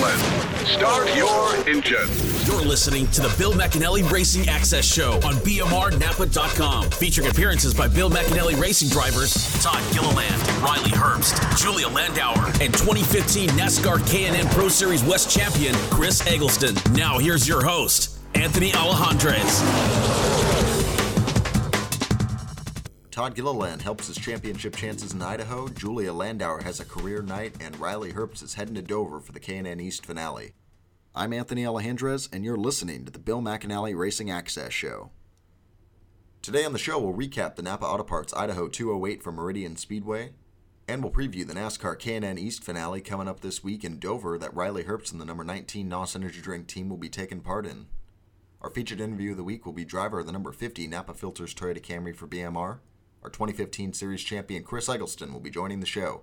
Gilliland. Start your engine. You're listening to the Bill McAnally Racing Access Show on BMRNapa.com, featuring appearances by Bill McAnally Racing drivers Todd Gilliland, Riley Herbst, Julia Landauer, and 2015 NASCAR K&N Pro Series West champion Chris Eggleston. Now here's your host, Anthony Alejandres. Todd Gilliland helps his championship chances in Idaho, Julia Landauer has a career night, and Riley Herbst is heading to Dover for the K&N East finale. I'm Anthony Alejandres, and you're listening to the Bill McAnally Racing Access Show. Today on the show, we'll recap the Napa Auto Parts Idaho 208 from Meridian Speedway, and we'll preview the NASCAR K&N East finale coming up this week in Dover that Riley Herbst and the number 19 NOS Energy Drink team will be taking part in. Our featured interview of the week will be driver of the number 50 Napa Filters Toyota Camry for BMR. Our 2015 series champion Chris Eggleston will be joining the show.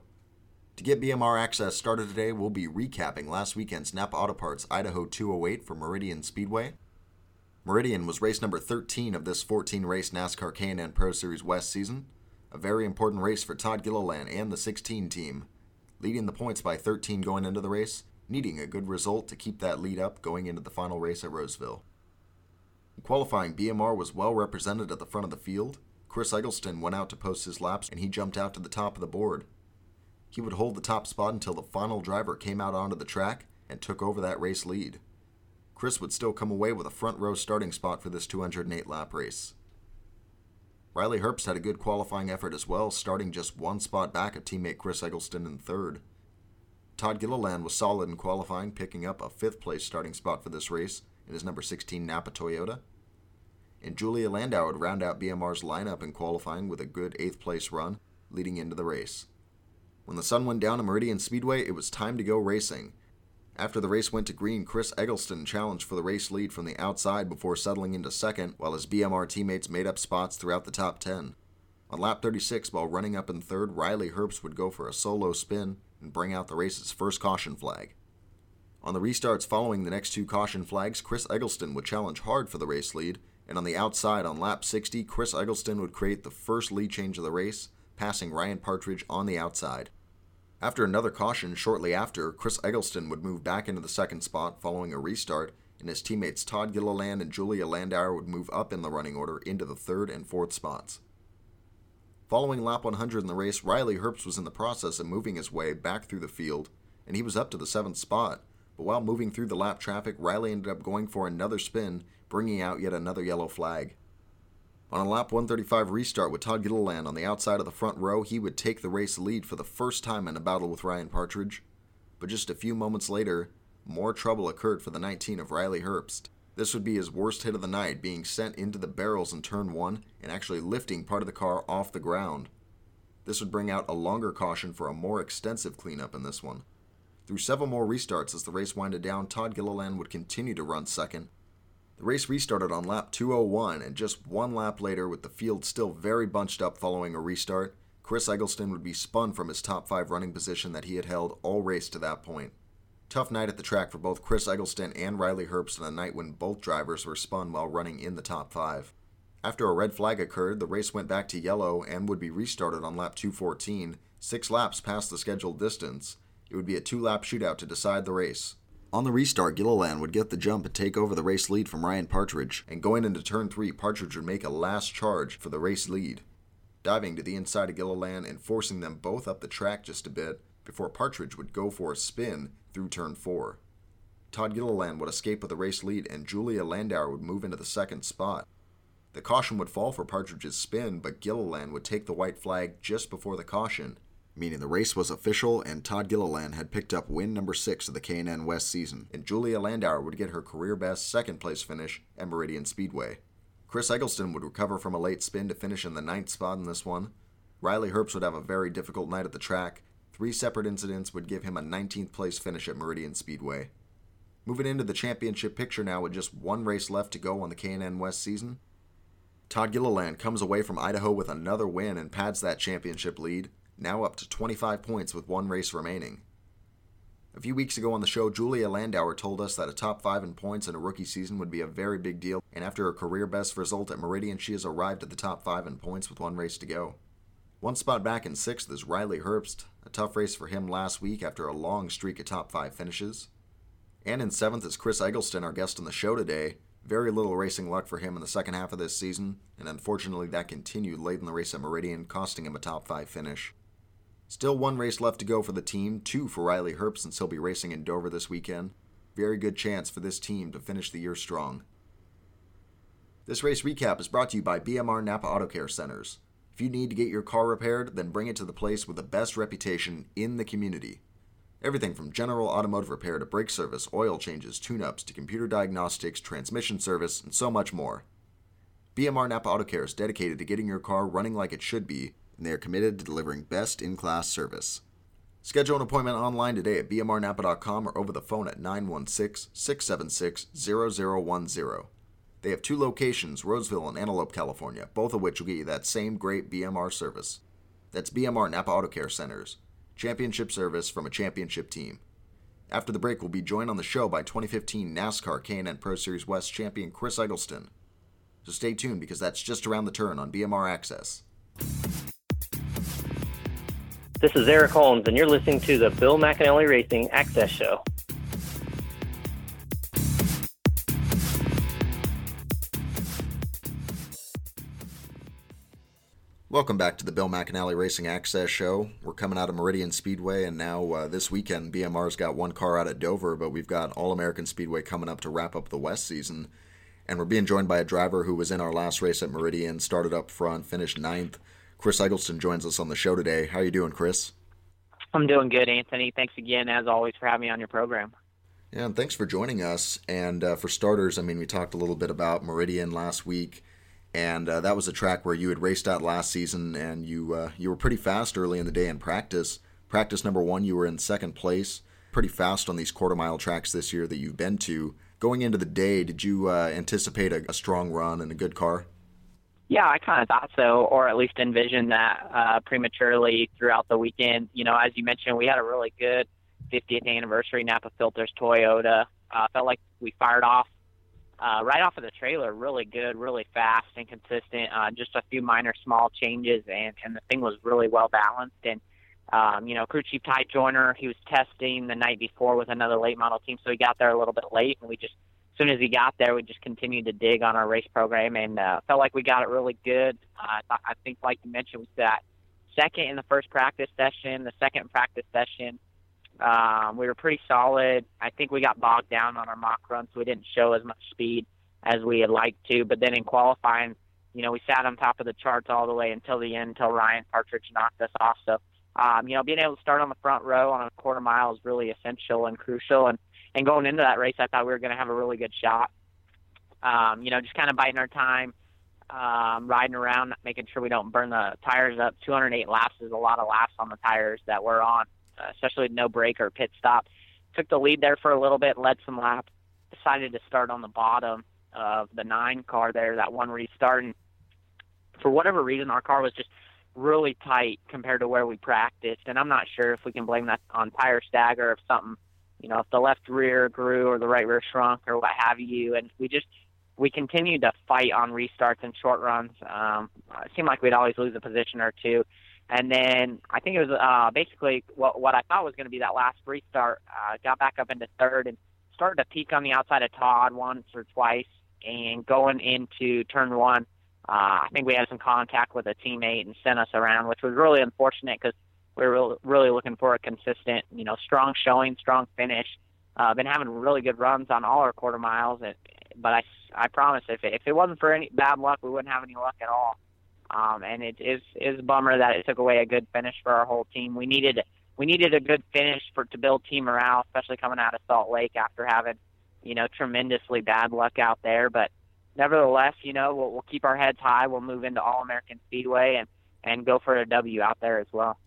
To get BMR Access started today, we'll be recapping last weekend's Napa Auto Parts Idaho 208 for Meridian Speedway. Meridian was race number 13 of this 14-race NASCAR K&N Pro Series West season, a very important race for Todd Gilliland and the 16 team, leading the points by 13 going into the race, needing a good result to keep that lead up going into the final race at Roseville. In qualifying, BMR was well represented at the front of the field. Chris Eggleston went out to post his laps, and he jumped out to the top of the board. He would hold the top spot until the final driver came out onto the track and took over that race lead. Chris would still come away with a front row starting spot for this 208-lap race. Riley Herbst had a good qualifying effort as well, starting just one spot back of teammate Chris Eggleston in third. Todd Gilliland was solid in qualifying, picking up a fifth-place starting spot for this race in his number 16 Napa Toyota. And Julia Landauer would round out BMR's lineup in qualifying with a good 8th place run leading into the race. When the sun went down at Meridian Speedway, it was time to go racing. After the race went to green, Chris Eggleston challenged for the race lead from the outside before settling into second, while his BMR teammates made up spots throughout the top 10. On lap 36, while running up in third, Riley Herbst would go for a solo spin and bring out the race's first caution flag. On the restarts following the next two caution flags, Chris Eggleston would challenge hard for the race lead, and on the outside on lap 60, Chris Eggleston would create the first lead change of the race, passing Ryan Partridge on the outside. After another caution shortly after, Chris Eggleston would move back into the second spot following a restart, and his teammates Todd Gilliland and Julia Landauer would move up in the running order into the third and fourth spots. Following lap 100 in the race, Riley Herbst was in the process of moving his way back through the field, and he was up to the seventh spot, but while moving through the lap traffic, Riley ended up going for another spin, bringing out yet another yellow flag. On a lap 135 restart with Todd Gilliland on the outside of the front row, he would take the race lead for the first time in a battle with Ryan Partridge. But just a few moments later, more trouble occurred for the 19 of Riley Herbst. This would be his worst hit of the night, being sent into the barrels in turn 1 and actually lifting part of the car off the ground. This would bring out a longer caution for a more extensive cleanup in this one. Through several more restarts as the race winded down, Todd Gilliland would continue to run second. The race restarted on lap 201, and just one lap later, with the field still very bunched up following a restart, Chris Eggleston would be spun from his top 5 running position that he had held all race to that point. Tough night at the track for both Chris Eggleston and Riley Herbst, on a night when both drivers were spun while running in the top 5. After a red flag occurred, the race went back to yellow and would be restarted on lap 214, 6 laps past the scheduled distance. It would be a 2-lap shootout to decide the race. On the restart, Gilliland would get the jump and take over the race lead from Ryan Partridge, and going into turn 3, Partridge would make a last charge for the race lead, diving to the inside of Gilliland and forcing them both up the track just a bit before Partridge would go for a spin through turn 4. Todd Gilliland would escape with the race lead, and Julia Landauer would move into the second spot. The caution would fall for Partridge's spin, but Gilliland would take the white flag just before the caution, meaning the race was official and Todd Gilliland had picked up win number 6 of the K&N West season, and Julia Landauer would get her career-best second-place finish at Meridian Speedway. Chris Eggleston would recover from a late spin to finish in the 9th spot in this one. Riley Herbst would have a very difficult night at the track. 3 separate incidents would give him a 19th-place finish at Meridian Speedway. Moving into the championship picture now with just one race left to go on the K&N West season, Todd Gilliland comes away from Idaho with another win and pads that championship lead, now up to 25 points with one race remaining. A few weeks ago on the show, Julia Landauer told us that a top 5 in points in a rookie season would be a very big deal, and after her career-best result at Meridian, she has arrived at the top 5 in points with one race to go. One spot back in 6th is Riley Herbst, a tough race for him last week after a long streak of top 5 finishes. And in seventh is Chris Eggleston, our guest on the show today. Very little racing luck for him in the second half of this season, and unfortunately that continued late in the race at Meridian, costing him a top 5 finish. Still one race left to go for the team, 2 for Riley Herbst since he'll be racing in Dover this weekend. Very good chance for this team to finish the year strong. This race recap is brought to you by BMR Napa Auto Care Centers. If you need to get your car repaired, then bring it to the place with the best reputation in the community. Everything from general automotive repair to brake service, oil changes, tune-ups, to computer diagnostics, transmission service, and so much more. BMR Napa Auto Care is dedicated to getting your car running like it should be, and they are committed to delivering best-in-class service. Schedule an appointment online today at BMRNapa.com or over the phone at 916-676-0010. They have 2 locations, Roseville and Antelope, California, both of which will get you that same great BMR service. That's BMR Napa Auto Care Centers. Championship service from a championship team. After the break, we'll be joined on the show by 2015 NASCAR K&N Pro Series West champion Chris Eggleston. So stay tuned because that's just around the turn on BMR Access. This is Eric Holmes, and you're listening to the Bill McAnally Racing Access Show. Welcome back to the Bill McAnally Racing Access Show. We're coming out of Meridian Speedway, and now this weekend, BMR's got one car out at Dover, but we've got All-American Speedway coming up to wrap up the West season. And we're being joined by a driver who was in our last race at Meridian, started up front, finished 9th. Chris Eggleston joins us on the show today. How are you doing, Chris? I'm doing good, Anthony. Thanks again, as always, for having me on your program. Yeah, and thanks for joining us. And for starters, I mean, we talked a little bit about Meridian last week, and that was a track where you had raced out last season, and you were pretty fast early in the day in practice. Practice number 1, you were in second place, pretty fast on these quarter-mile tracks this year that you've been to. Going into the day, did you anticipate a strong run and a good car? Yeah, I kind of thought so, or at least envisioned that prematurely throughout the weekend. You know, as you mentioned, we had a really good 50th anniversary Napa Filters Toyota. Felt like we fired off right off of the trailer, really good, really fast and consistent, just a few minor small changes, and the thing was really well balanced. And, you know, crew chief Ty Joyner, he was testing the night before with another late model team, so he got there a little bit late, and we just, as soon as he got there, we just continued to dig on our race program, and felt like we got it really good. I think, like you mentioned, we sat second in the first practice session, the second practice session. We were pretty solid. I think we got bogged down on our mock run, so we didn't show as much speed as we had liked to. But then in qualifying, you know, we sat on top of the charts all the way until the end, until Ryan Partridge knocked us off. So, you know, being able to start on the front row on a quarter mile is really essential and crucial. And going into that race, I thought we were going to have a really good shot. You know, just kind of biding our time, riding around, making sure we don't burn the tires up. 208 laps is a lot of laps on the tires that we're on, especially with no break or pit stop. Took the lead there for a little bit, led some laps, decided to start on the bottom of the 9 car there, that one restart. And for whatever reason, our car was just really tight compared to where we practiced. And I'm not sure if we can blame that on tire stagger or if something, you know, if the left rear grew or the right rear shrunk or what have you. And we continued to fight on restarts and short runs. It seemed like we'd always lose a position or two. And then I think it was basically what I thought was going to be that last restart. Got back up into third and started to peek on the outside of Todd once or twice. And going into turn 1, I think we had some contact with a teammate and sent us around, which was really unfortunate because we were really looking for a consistent, you know, strong showing, strong finish. Been having really good runs on all our quarter miles. But I promise if it wasn't for any bad luck, we wouldn't have any luck at all. And it is a bummer that it took away a good finish for our whole team. We needed a good finish to build team morale, especially coming out of Salt Lake after having, you know, tremendously bad luck out there. But nevertheless, you know, we'll keep our heads high. We'll move into All-American Speedway and go for a W out there as well.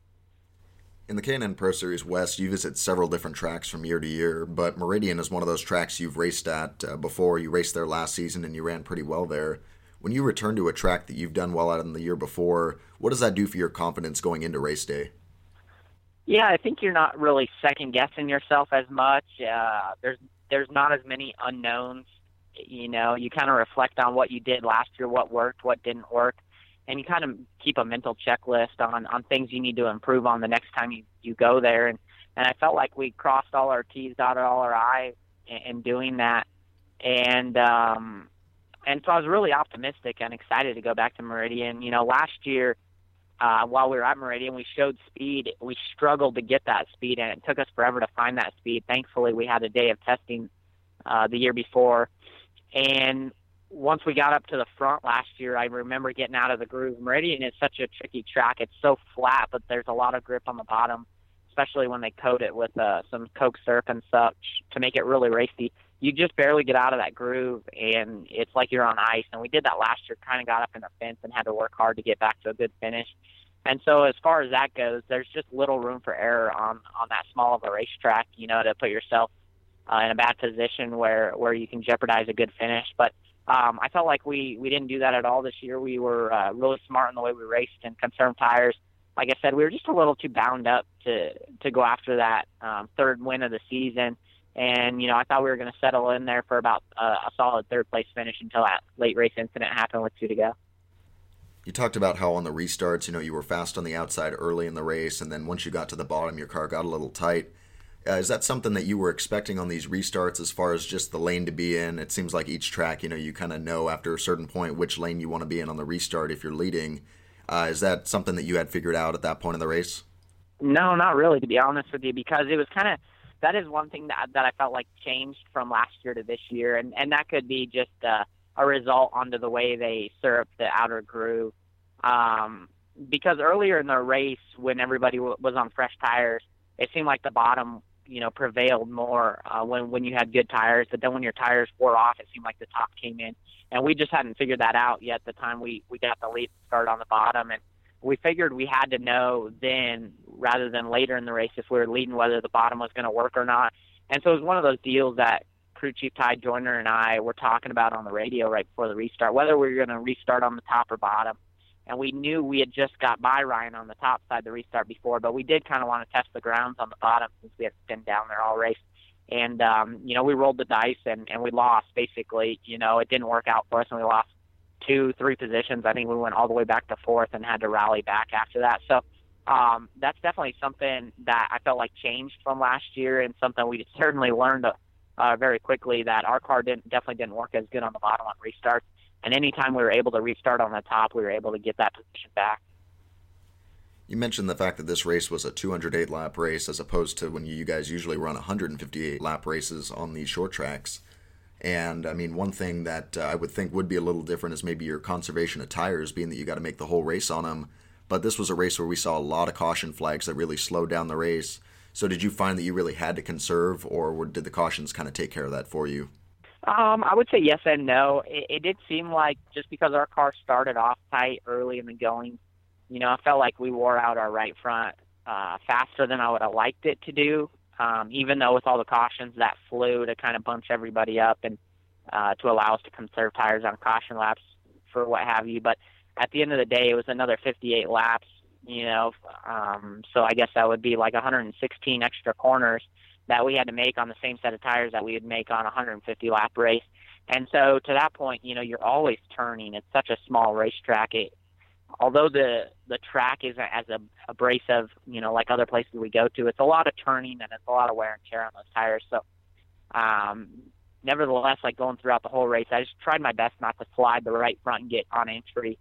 In the K&N Pro Series West, you visit several different tracks from year to year, but Meridian is one of those tracks you've raced at before. You raced there last season, and you ran pretty well there. When you return to a track that you've done well at in the year before, what does that do for your confidence going into race day? Yeah, I think you're not really second-guessing yourself as much. There's not as many unknowns. You know, you kind of reflect on what you did last year, what worked, what didn't work. And you kind of keep a mental checklist on things you need to improve on the next time you go there. And I felt like we crossed all our T's, dotted all our I's and doing that. And so I was really optimistic and excited to go back to Meridian. You know, last year, while we were at Meridian, we showed speed. We struggled to get that speed, and it took us forever to find that speed. Thankfully, we had a day of testing the year before. And once we got up to the front last year, I remember getting out of the groove. Meridian is such a tricky track. It's so flat, but there's a lot of grip on the bottom, especially when they coat it with some Coke syrup and such to make it really racy. You just barely get out of that groove, and it's like you're on ice. And we did that last year, kind of got up in the fence and had to work hard to get back to a good finish. And so as far as that goes, there's just little room for error on that small of a racetrack, you know, to put yourself in a bad position where you can jeopardize a good finish. But I felt like we didn't do that at all this year. We were really smart in the way we raced and conserved tires. Like I said, we were just a little too bound up to go after that third win of the season. And, you know, I thought we were going to settle in there for about a solid third-place finish until that late race incident happened with 2 to go. You talked about how on the restarts, you know, you were fast on the outside early in the race, and then once you got to the bottom, your car got a little tight. Is that something that you were expecting on these restarts as far as just the lane to be in? It seems like each track, you know, you kind of know after a certain point which lane you want to be in on the restart if you're leading. Is that something that you had figured out at that point in the race? No, not really, to be honest with you, because it was kind of... That is one thing that I felt like changed from last year to this year, and that could be just a result onto the way they syrup the outer groove. Because earlier in the race, when everybody was on fresh tires, it seemed like the bottom, you know, prevailed more when you had good tires. But then when your tires wore off, it seemed like the top came in, and we just hadn't figured that out yet. The time we got the lead start on the bottom, and we figured we had to know then rather than later in the race if we were leading whether the bottom was going to work or not. And so it was one of those deals that crew chief Ty Joyner and I were talking about on the radio right before the restart, whether we were going to restart on the top or bottom. And we knew we had just got by Ryan on the top side the restart before, but we did kind of want to test the grounds on the bottom since we had been down there all race. And, you know, we rolled the dice and we lost basically. You know, it didn't work out for us and we lost 2-3 positions. I think we went all the way back to fourth and had to rally back after that. So that's definitely something that I felt like changed from last year and something we certainly learned very quickly, that our car definitely didn't work as good on the bottom on restarts. And anytime we were able to restart on the top, we were able to get that position back. You mentioned the fact that this race was a 208-lap race as opposed to when you guys usually run 158-lap races on these short tracks. And, I mean, one thing that I would think would be a little different is maybe your conservation of tires, being that you got to make the whole race on them. But this was a race where we saw a lot of caution flags that really slowed down the race. So did you find that you really had to conserve, or did the cautions kind of take care of that for you? I would say yes and no. It did seem like just because our car started off tight early in the going, you know, I felt like we wore out our right front faster than I would have liked it to do. Even though with all the cautions that flew to kind of bunch everybody up and to allow us to conserve tires on caution laps for what have you. But at the end of the day, it was another 58 laps, you know. So I guess that would be like 116 extra corners that we had to make on the same set of tires that we would make on a 150-lap race. And so to that point, you know, you're always turning. It's such a small racetrack. Although the track isn't as abrasive, you know, like other places we go to, it's a lot of turning and it's a lot of wear and tear on those tires. So, nevertheless, like going throughout the whole race, I just tried my best not to slide the right front and get on entry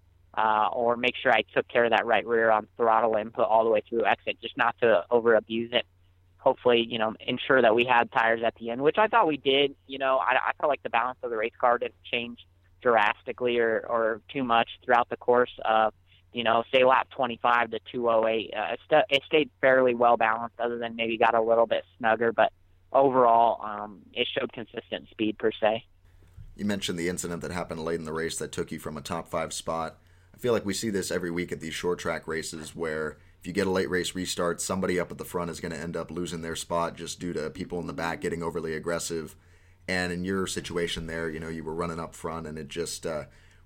or make sure I took care of that right rear on throttle input all the way through exit, just not to over-abuse it. Hopefully, you know, ensure that we had tires at the end, which I thought we did. You know, I felt like the balance of the race car didn't change drastically or too much throughout the course of, you know, say lap 25 to 208. It stayed fairly well balanced other than maybe got a little bit snugger, but overall it showed consistent speed per se. You mentioned the incident that happened late in the race that took you from a top 5 spot. I feel like we see this every week at these short track races where if you get a late race restart, somebody up at the front is going to end up losing their spot just due to people in the back getting overly aggressive. And in your situation there, you know, you were running up front and it just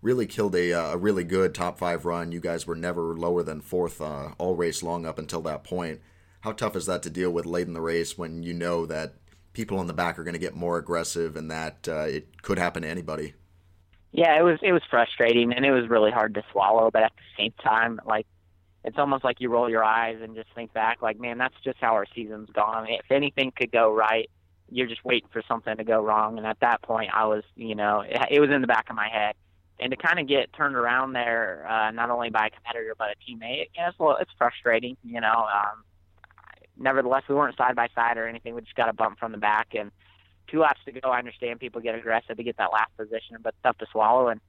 really killed a really good top 5 run. You guys were never lower than fourth all race long up until that point. How tough is that to deal with late in the race when you know that people in the back are going to get more aggressive and that it could happen to anybody? Yeah, it was frustrating and it was really hard to swallow. But at the same time, like, it's almost like you roll your eyes and just think back like, man, that's just how our season's gone. If anything could go right, you're just waiting for something to go wrong. And at that point, I was, you know, it was in the back of my head. And to kind of get turned around there, not only by a competitor but a teammate, you know, it's frustrating, you know. Nevertheless, we weren't side by side or anything. We just got a bump from the back. And 2 laps to go, I understand people get aggressive to get that last position, but tough to swallow. And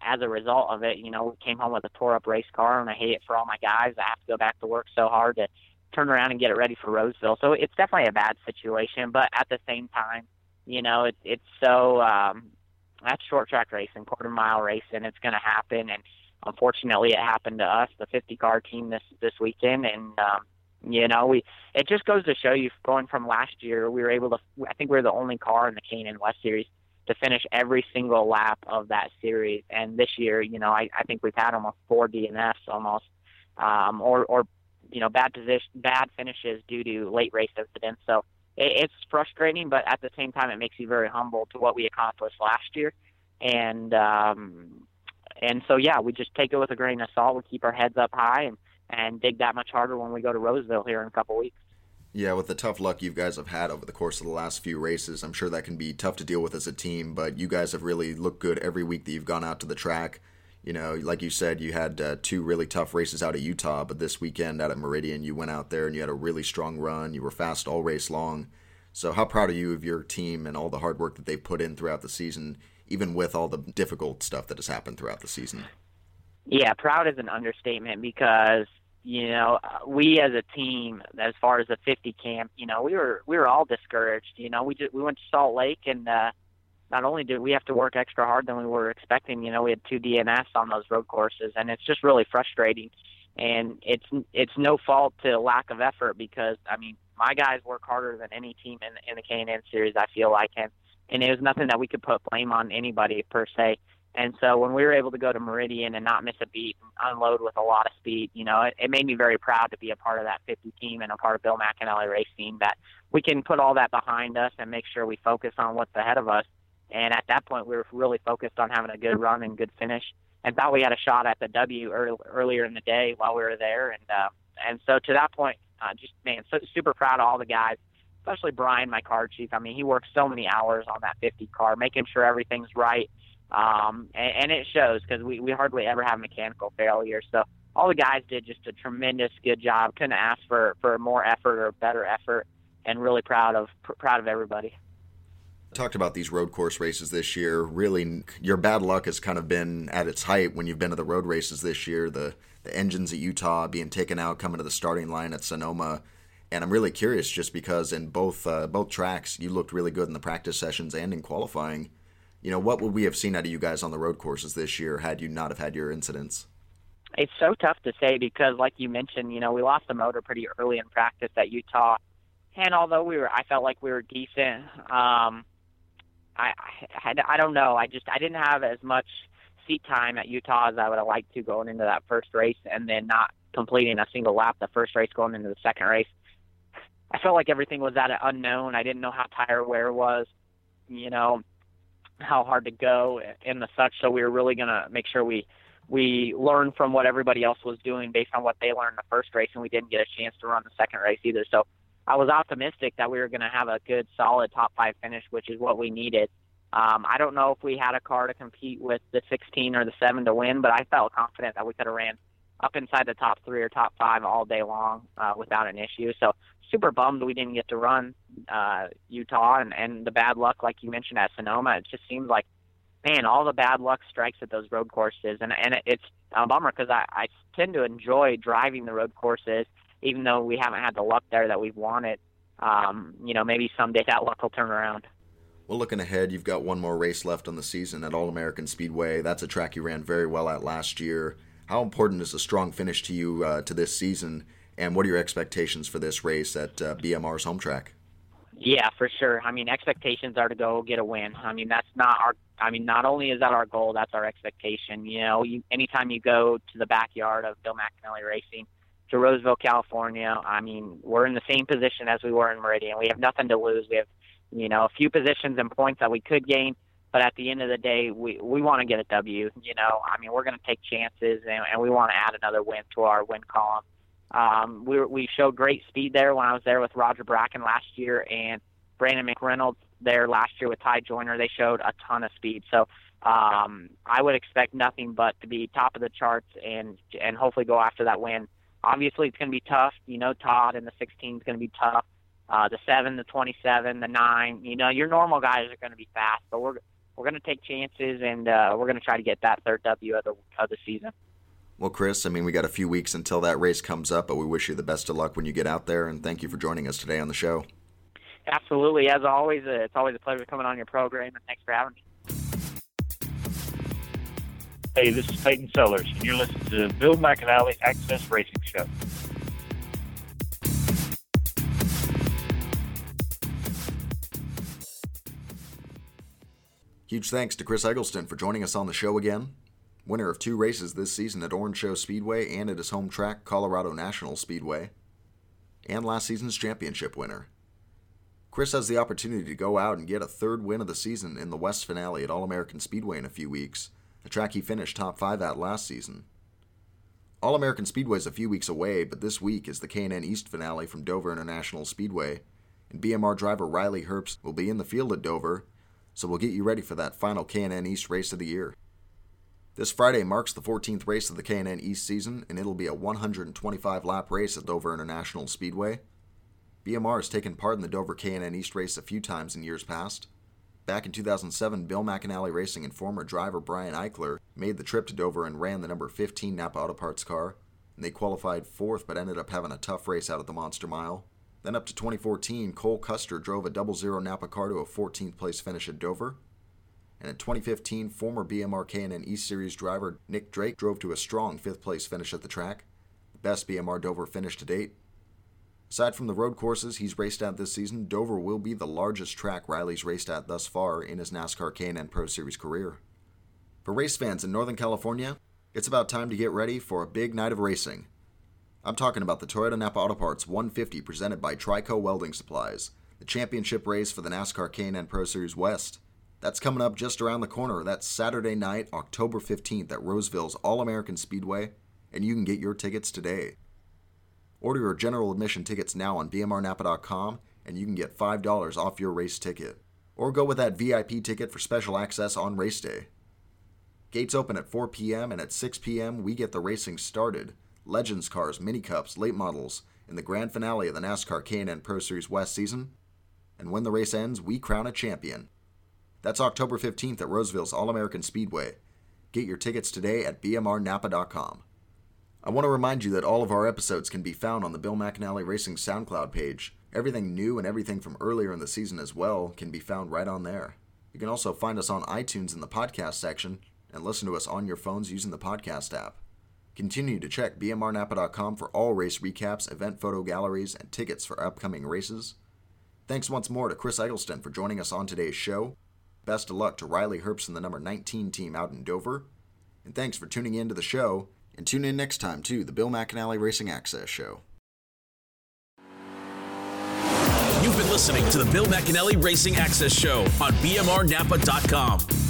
as a result of it, you know, we came home with a tore-up race car, and I hate it for all my guys. I have to go back to work so hard to turn around and get it ready for Roseville. So it's definitely a bad situation, but at the same time, you know, it's so that's short track racing, quarter-mile racing. It's going to happen, and unfortunately it happened to us, the 50-car team this weekend, and, you know, it just goes to show you, going from last year, we were able to, I think we were the only car in the K&N West Series to finish every single lap of that series. And this year, you know, I think we've had almost 4 DNFs almost, or you know, bad finishes due to late race incidents. So it's frustrating, but at the same time, it makes you very humble to what we accomplished last year. And so, yeah, we just take it with a grain of salt. We keep our heads up high and dig that much harder when we go to Roseville here in a couple weeks. Yeah, with the tough luck you guys have had over the course of the last few races, I'm sure that can be tough to deal with as a team, but you guys have really looked good every week that you've gone out to the track. You know, like you said, you had 2 really tough races out at Utah, but this weekend out at Meridian, you went out there and you had a really strong run. You were fast all race long. So how proud are you of your team and all the hard work that they've put in throughout the season, even with all the difficult stuff that has happened throughout the season? Yeah, proud is an understatement because, you know, we as a team, as far as the 50 camp, you know, we were all discouraged. You know, we went to Salt Lake, and not only did we have to work extra hard than we were expecting, you know, we had 2 DNFs on those road courses, and it's just really frustrating. And it's no fault to lack of effort because, I mean, my guys work harder than any team in the K&N Series, I feel like, and it was nothing that we could put blame on anybody per se. And so when we were able to go to Meridian and not miss a beat and unload with a lot of speed, you know, it made me very proud to be a part of that 50 team and a part of Bill McAnally Racing, that we can put all that behind us and make sure we focus on what's ahead of us. And at that point, we were really focused on having a good run and good finish, and thought we had a shot at the W earlier in the day while we were there. And so to that point, just, man, so super proud of all the guys, especially Brian, my car chief. I mean, he worked so many hours on that 50 car, making sure everything's right. And it shows because we hardly ever have mechanical failure. So all the guys did just a tremendous good job. Couldn't ask for more effort or better effort, and really proud of everybody. Talked about these road course races this year. Really, your bad luck has kind of been at its height when you've been to the road races this year. The engines at Utah being taken out, coming to the starting line at Sonoma. And I'm really curious just because in both tracks, you looked really good in the practice sessions and in qualifying. You know, what would we have seen out of you guys on the road courses this year had you not have had your incidents? It's so tough to say because, like you mentioned, you know, we lost the motor pretty early in practice at Utah. And although I felt like we were decent, I don't know. I didn't have as much seat time at Utah as I would have liked to going into that first race, and then not completing a single lap the first race going into the second race. I felt like everything was at an unknown. I didn't know how tire wear was, you know, how hard to go and the such. So we were really going to make sure we learned from what everybody else was doing based on what they learned the first race, and we didn't get a chance to run the second race either. So I was optimistic that we were going to have a good, solid top 5 finish, which is what we needed. I don't know if we had a car to compete with the 16 or the 7 to win, but I felt confident that we could have ran up inside the top 3 or top 5 all day long without an issue. So super bummed we didn't get to run Utah, and the bad luck, like you mentioned, at Sonoma. It just seems like, man, all the bad luck strikes at those road courses, and it's a bummer because I tend to enjoy driving the road courses, even though we haven't had the luck there that we've wanted. You know, maybe someday that luck will turn around. Well, looking ahead, you've got one more race left on the season at All-American Speedway. That's a track you ran very well at last year. How important is a strong finish to you to this season? And what are your expectations for this race at BMR's home track? Yeah, for sure. I mean, expectations are to go get a win. I mean, that's not our. I mean, not only is that our goal, that's our expectation. You know, anytime you go to the backyard of Bill McAnally Racing, to Roseville, California, I mean, we're in the same position as we were in Meridian. We have nothing to lose. We have, you know, a few positions and points that we could gain, but at the end of the day, we want to get a W. You know, I mean, we're going to take chances, and we want to add another win to our win column. We showed great speed there when I was there with Roger Bracken last year, and Brandon McReynolds there last year with Ty Joyner. They showed a ton of speed. So I would expect nothing but to be top of the charts and hopefully go after that win. Obviously, it's going to be tough. You know, Todd and the 16 is going to be tough. The 7, the 27, the 9. You know, your normal guys are going to be fast, but we're going to take chances, and we're going to try to get that third W of the season. Well, Chris, I mean, we got a few weeks until that race comes up, but we wish you the best of luck when you get out there, and thank you for joining us today on the show. Absolutely. As always, it's always a pleasure coming on your program, and thanks for having me. Hey, this is Peyton Sellers, and you're listening to the Bill McAnally Access Racing Show. Huge thanks to Chris Eggleston for joining us on the show again. Winner of two races this season at Orange Show Speedway and at his home track, Colorado National Speedway, and last season's championship winner. Chris has the opportunity to go out and get a third win of the season in the West finale at All-American Speedway in a few weeks, a track he finished top 5 at last season. All-American Speedway is a few weeks away, but this week is the K&N East finale from Dover International Speedway, and BMR driver Riley Herbst will be in the field at Dover, so we'll get you ready for that final K&N East race of the year. This Friday marks the 14th race of the K&N East season, and it'll be a 125-lap race at Dover International Speedway. BMR has taken part in the Dover K&N East race a few times in years past. Back in 2007, Bill McAnally Racing and former driver Brian Eichler made the trip to Dover and ran the number 15 Napa Auto Parts car, and they qualified 4th but ended up having a tough race out at the Monster Mile. Then up to 2014, Cole Custer drove a 00 Napa car to a 14th place finish at Dover. And in 2015, former BMR K&N East Series driver Nick Drake drove to a strong 5th place finish at the track, the best BMR Dover finish to date. Aside from the road courses he's raced at this season, Dover will be the largest track Riley's raced at thus far in his NASCAR K&N Pro Series career. For race fans in Northern California, it's about time to get ready for a big night of racing. I'm talking about the Toyota Napa Auto Parts 150 presented by Trico Welding Supplies, the championship race for the NASCAR K&N Pro Series West. That's coming up just around the corner. That's Saturday night, October 15th at Roseville's All-American Speedway, and you can get your tickets today. Order your general admission tickets now on BMRNapa.com, and you can get $5 off your race ticket. Or go with that VIP ticket for special access on race day. Gates open at 4 p.m., and at 6 p.m. we get the racing started. Legends cars, mini cups, late models, and the grand finale of the NASCAR K&N Pro Series West season. And when the race ends, we crown a champion. That's October 15th at Roseville's All-American Speedway. Get your tickets today at BMRNapa.com. I want to remind you that all of our episodes can be found on the Bill McAnally Racing SoundCloud page. Everything new and everything from earlier in the season as well can be found right on there. You can also find us on iTunes in the podcast section and listen to us on your phones using the podcast app. Continue to check BMRNapa.com for all race recaps, event photo galleries, and tickets for upcoming races. Thanks once more to Chris Eggleston for joining us on today's show. Best of luck to Riley Herbst and the number 19 team out in Dover. And thanks for tuning in to the show. And tune in next time to the Bill McAnally Racing Access Show. You've been listening to the Bill McAnally Racing Access Show on BMRNapa.com.